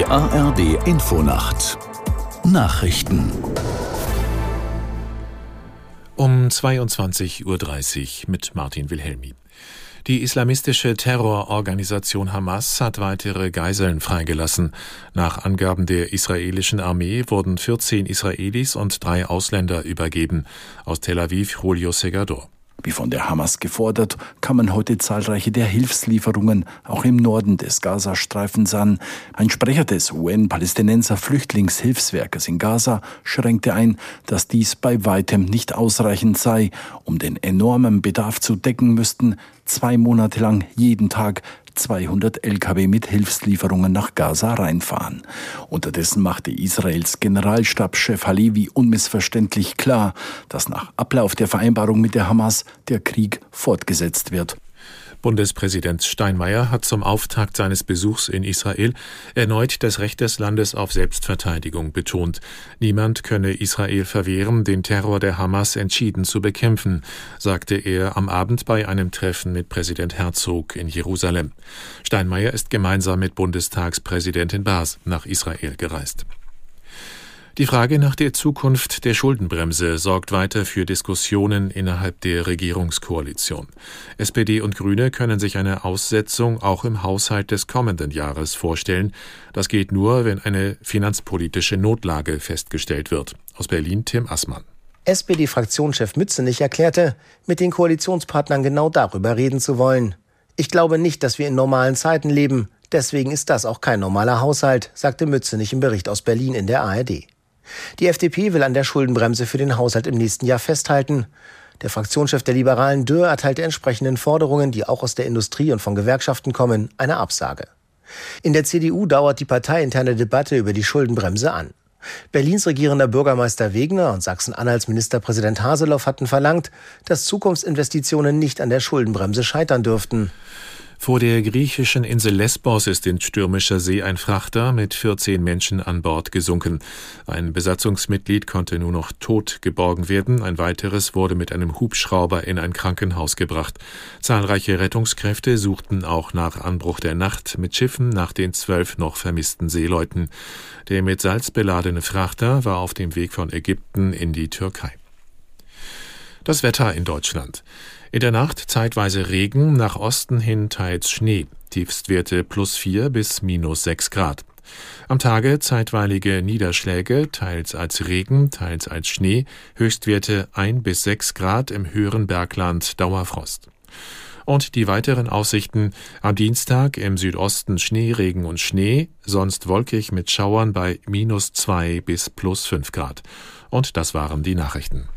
Die ARD Infonacht Nachrichten. Um 22:30 Uhr mit Martin Wilhelmi. Die islamistische Terrororganisation Hamas hat weitere Geiseln freigelassen. Nach Angaben der israelischen Armee wurden 14 Israelis und 3 Ausländer übergeben. Aus Tel Aviv Julio Segador. Wie von der Hamas gefordert, kamen heute zahlreiche der Hilfslieferungen auch im Norden des Gazastreifens an. Ein Sprecher des UN-Palästinenser Flüchtlingshilfswerkes in Gaza schränkte ein, dass dies bei weitem nicht ausreichend sei. Um den enormen Bedarf zu decken, müssten 2 Monate lang jeden Tag 200 Lkw mit Hilfslieferungen nach Gaza reinfahren. Unterdessen machte Israels Generalstabschef Halevi unmissverständlich klar, dass nach Ablauf der Vereinbarung mit der Hamas der Krieg fortgesetzt wird. Bundespräsident Steinmeier hat zum Auftakt seines Besuchs in Israel erneut das Recht des Landes auf Selbstverteidigung betont. Niemand könne Israel verwehren, den Terror der Hamas entschieden zu bekämpfen, sagte er am Abend bei einem Treffen mit Präsident Herzog in Jerusalem. Steinmeier ist gemeinsam mit Bundestagspräsidentin Bas nach Israel gereist. Die Frage nach der Zukunft der Schuldenbremse sorgt weiter für Diskussionen innerhalb der Regierungskoalition. SPD und Grüne können sich eine Aussetzung auch im Haushalt des kommenden Jahres vorstellen. Das geht nur, wenn eine finanzpolitische Notlage festgestellt wird. Aus Berlin Tim Aßmann. SPD-Fraktionschef Mützenich erklärte, mit den Koalitionspartnern genau darüber reden zu wollen. Ich glaube nicht, dass wir in normalen Zeiten leben. Deswegen ist das auch kein normaler Haushalt, sagte Mützenich im Bericht aus Berlin in der ARD. Die FDP will an der Schuldenbremse für den Haushalt im nächsten Jahr festhalten. Der Fraktionschef der Liberalen Dürr erteilte entsprechenden Forderungen, die auch aus der Industrie und von Gewerkschaften kommen, eine Absage. In der CDU dauert die parteiinterne Debatte über die Schuldenbremse an. Berlins regierender Bürgermeister Wegner und Sachsen-Anhalts Ministerpräsident Haseloff hatten verlangt, dass Zukunftsinvestitionen nicht an der Schuldenbremse scheitern dürften. Vor der griechischen Insel Lesbos ist in stürmischer See ein Frachter mit 14 Menschen an Bord gesunken. Ein Besatzungsmitglied konnte nur noch tot geborgen werden. Ein weiteres wurde mit einem Hubschrauber in ein Krankenhaus gebracht. Zahlreiche Rettungskräfte suchten auch nach Anbruch der Nacht mit Schiffen nach den 12 noch vermissten Seeleuten. Der mit Salz beladene Frachter war auf dem Weg von Ägypten in die Türkei. Das Wetter in Deutschland. In der Nacht zeitweise Regen, nach Osten hin teils Schnee. Tiefstwerte +4 bis -6 Grad. Am Tage zeitweilige Niederschläge, teils als Regen, teils als Schnee. Höchstwerte 1 bis 6 Grad, im höheren Bergland Dauerfrost. Und die weiteren Aussichten: am Dienstag im Südosten Schneeregen und Schnee, sonst wolkig mit Schauern bei -2 bis +5 Grad. Und das waren die Nachrichten.